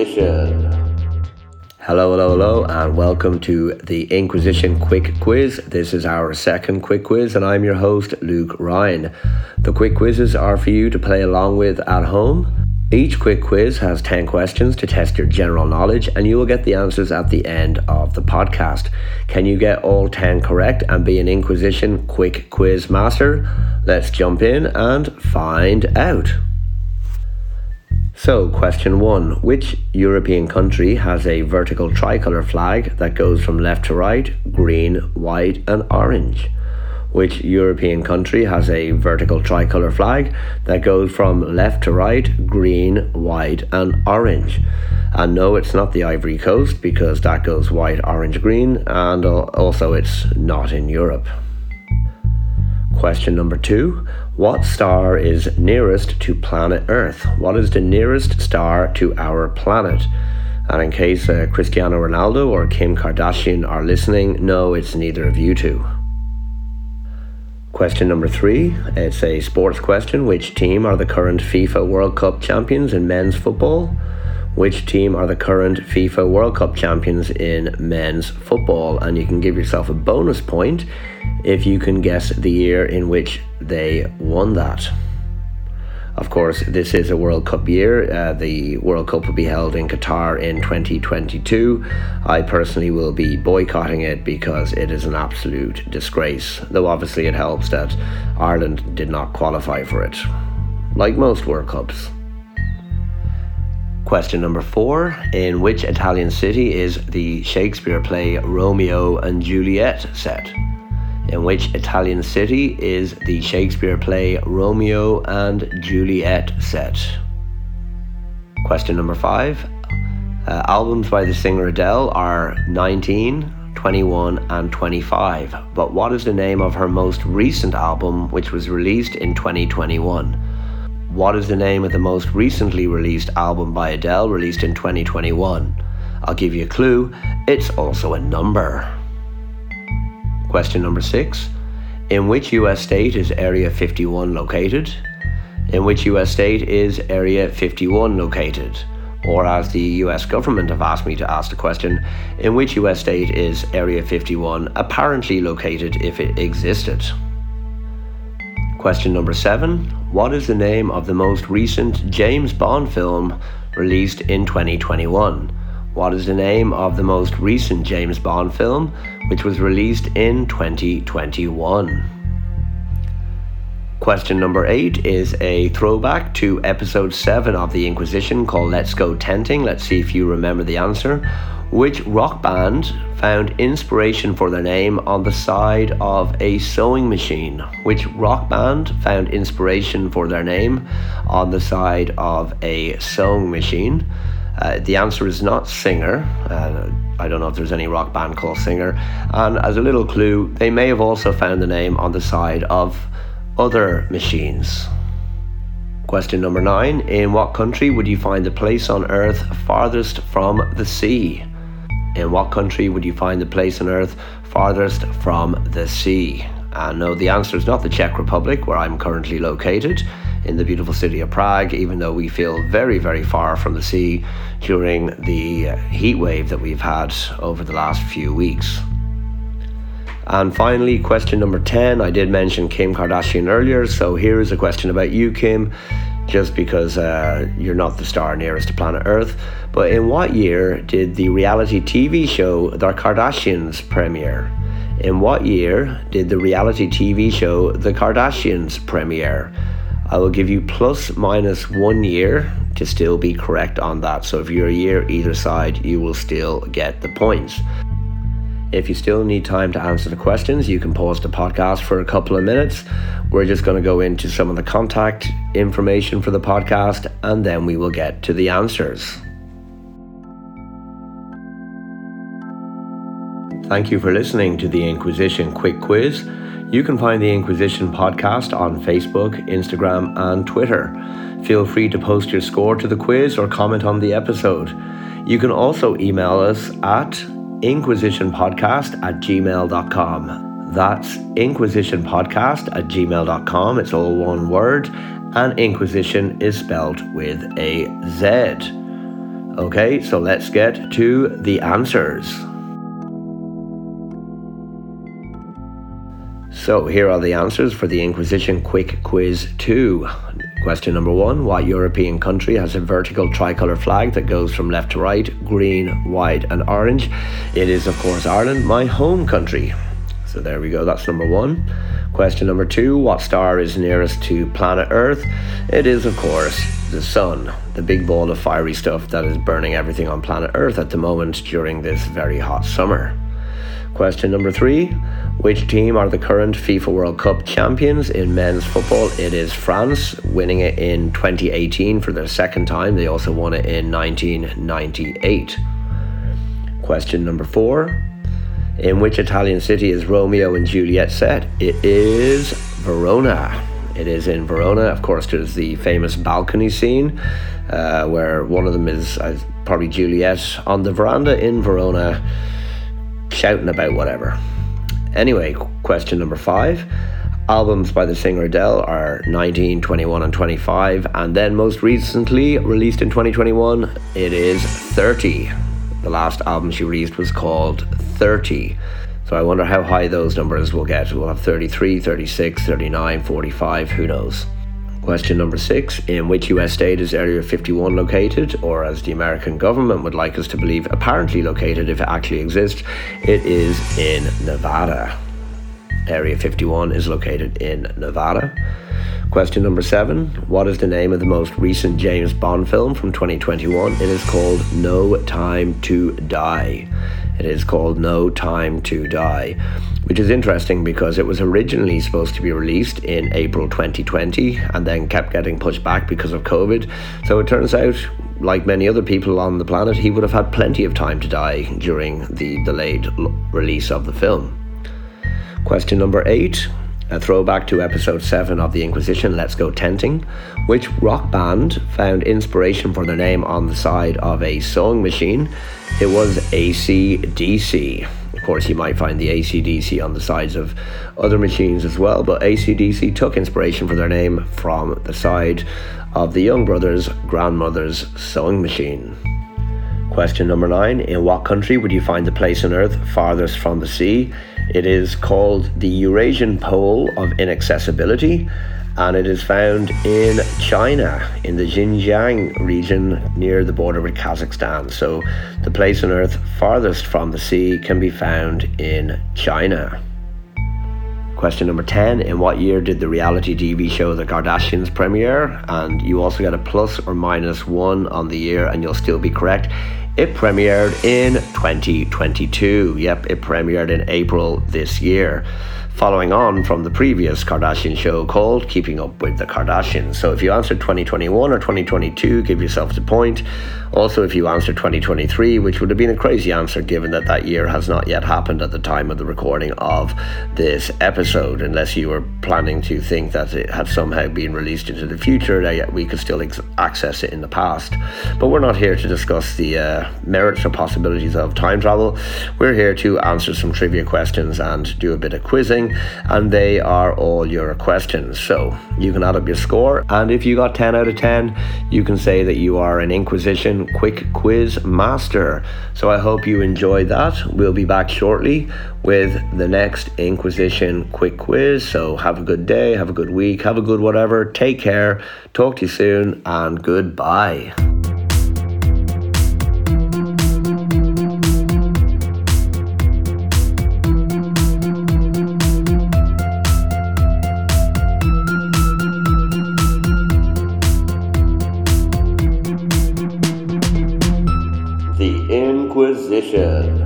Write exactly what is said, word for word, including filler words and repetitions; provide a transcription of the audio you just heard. Inquisition. Hello, hello, hello, and welcome to the Inquisition Quick Quiz. This is our second Quick Quiz, and I'm your host, Luke Ryan. The Quick Quizzes are for you to play along with at home. Each Quick Quiz has ten questions to test your general knowledge, and you will get the answers at the end of the podcast. Can you get all ten correct and be an Inquisition Quick Quiz master? Let's jump in and find out. So, question one. Which European country has a vertical tricolour flag that goes from left to right, green, white and orange? Which European country has a vertical tricolour flag that goes from left to right, green, white and orange? And no, it's not the Ivory Coast, because that goes white, orange, green, and also it's not in Europe. Question number two. What star is nearest to planet Earth? What is the nearest star to our planet? And in case uh, Cristiano Ronaldo or Kim Kardashian are listening, no, it's neither of you two. Question number three. It's a sports question. Which team are the current FIFA World Cup champions in men's football? Which team are the current FIFA World Cup champions in men's football? And you can give yourself a bonus point if you can guess the year in which they won that. Of course, this is a World Cup year. Uh, the World Cup will be held in Qatar in twenty twenty-two. I personally will be boycotting it because it is an absolute disgrace. Though obviously it helps that Ireland did not qualify for it, like most World Cups. Question number four. In which Italian city is the Shakespeare play Romeo and Juliet set? In which Italian city is the Shakespeare play Romeo and Juliet set? Question number five. Uh, albums by the singer Adele are nineteen, twenty-one and twenty-five. But what is the name of her most recent album, which was released in twenty twenty-one? What is the name of the most recently released album by Adele, released in twenty twenty-one? I'll give you a clue. It's also a number. Question number six. In which U S state is Area fifty-one located? In which U S state is Area fifty-one located? Or, as the U S government have asked me to ask the question, in which U S state is Area fifty-one apparently located if it existed? Question number seven. What is the name of the most recent James Bond film released in twenty twenty-one? What is the name of the most recent James Bond film which was released in twenty twenty-one? Question number eight is a throwback to episode seven of the Inquisition called Let's Go Tenting. Let's see if you remember the answer. Which rock band found inspiration for their name on the side of a sewing machine? Which rock band found inspiration for their name on the side of a sewing machine? Uh, the answer is not Singer. Uh, I don't know if there's any rock band called Singer. And as a little clue, they may have also found the name on the side of other machines. Question number nine. In what country would you find the place on Earth farthest from the sea? In what country would you find the place on Earth farthest from the sea? And no, the answer is not the Czech Republic, where I'm currently located, in the beautiful city of Prague, even though we feel very, very far from the sea during the heat wave that we've had over the last few weeks. And finally, question number ten. I did mention Kim Kardashian earlier, so here is a question about you, Kim. Just because uh, you're not the star nearest to planet Earth, but in what year did the reality T V show The Kardashians premiere? In what year did the reality T V show The Kardashians premiere? I will give you plus minus one year to still be correct on that. So if you're a year either side, you will still get the points. If you still need time to answer the questions, you can pause the podcast for a couple of minutes. We're just going to go into some of the contact information for the podcast, and then we will get to the answers. Thank you for listening to the Inquisition Quick Quiz. You can find the Inquisition podcast on Facebook, Instagram, and Twitter. Feel free to post your score to the quiz or comment on the episode. You can also email us at inquisitionpodcast at gmail dot com. That's inquisitionpodcast at gmail dot com. It's all one word, and Inquisition is spelled with a Z. Okay, so let's get to the answers. So here are the answers for the Inquisition Quick Quiz two. Question number one, what European country has a vertical tricolour flag that goes from left to right, green, white and orange? It is of course Ireland, my home country. So there we go, that's number one. Question number two, what star is nearest to planet Earth? It is of course the sun, the big ball of fiery stuff that is burning everything on planet Earth at the moment during this very hot summer. Question number three, which team are the current FIFA World Cup champions in men's football? It is France, winning it in twenty eighteen for their second time. They also won it in nineteen ninety-eight. Question number four, in which Italian city is Romeo and Juliet set? It is Verona. It is in Verona. Of course, there's the famous balcony scene uh, where one of them is uh, probably Juliet on the veranda in Verona shouting about whatever. Anyway, question number five. Albums by the singer Adele are nineteen, twenty-one and twenty-five. And then most recently released in twenty twenty-one, it is thirty. The last album she released was called thirty. So I wonder how high those numbers will get. We'll have thirty-three, thirty-six, thirty-nine, forty-five, who knows. Question number six, in which U S state is Area fifty-one located, or as the American government would like us to believe, apparently located if it actually exists? It is in Nevada. Area fifty-one is located in Nevada. Question number seven, what is the name of the most recent James Bond film from twenty twenty-one? It is called No Time to Die. It is called No Time to Die, which is interesting because it was originally supposed to be released in April twenty twenty and then kept getting pushed back because of COVID. So it turns out, like many other people on the planet, he would have had plenty of time to die during the delayed release of the film. Question number eight. A throwback to episode seven of the Inquisition, Let's Go Tenting. Which rock band found inspiration for their name on the side of a sewing machine? It was A C D C. Of course, you might find the A C D C on the sides of other machines as well, but A C D C took inspiration for their name from the side of the Young Brothers' grandmother's sewing machine. Question number nine, in what country would you find the place on Earth farthest from the sea? It is called the Eurasian Pole of Inaccessibility, and it is found in China, in the Xinjiang region near the border with Kazakhstan. So the place on Earth farthest from the sea can be found in China. Question number ten, in what year did the reality T V show The Kardashians premiere? And you also get a plus or minus one on the year and you'll still be correct. It premiered in twenty twenty-two. Yep, it premiered in April this year, following on from the previous Kardashian show called Keeping Up with the Kardashians. So if you answered twenty twenty-one or twenty twenty-two, give yourself the point. Also, if you answered twenty twenty-three, which would have been a crazy answer given that that year has not yet happened at the time of the recording of this episode, unless you were planning to think that it had somehow been released into the future, that we could still ex- access it in the past. But we're not here to discuss the uh, merits or possibilities of time travel. We're here to answer some trivia questions and do a bit of quizzing, and they are all your questions. So you can add up your score, and if you got ten out of ten, you can say that you are an Inquisition Quick Quiz master. So I hope you enjoyed that. We'll be back shortly with the next Inquisition Quick Quiz. So have a good day, have a good week, have a good whatever. Take care, talk to you soon, and goodbye. Inquisition.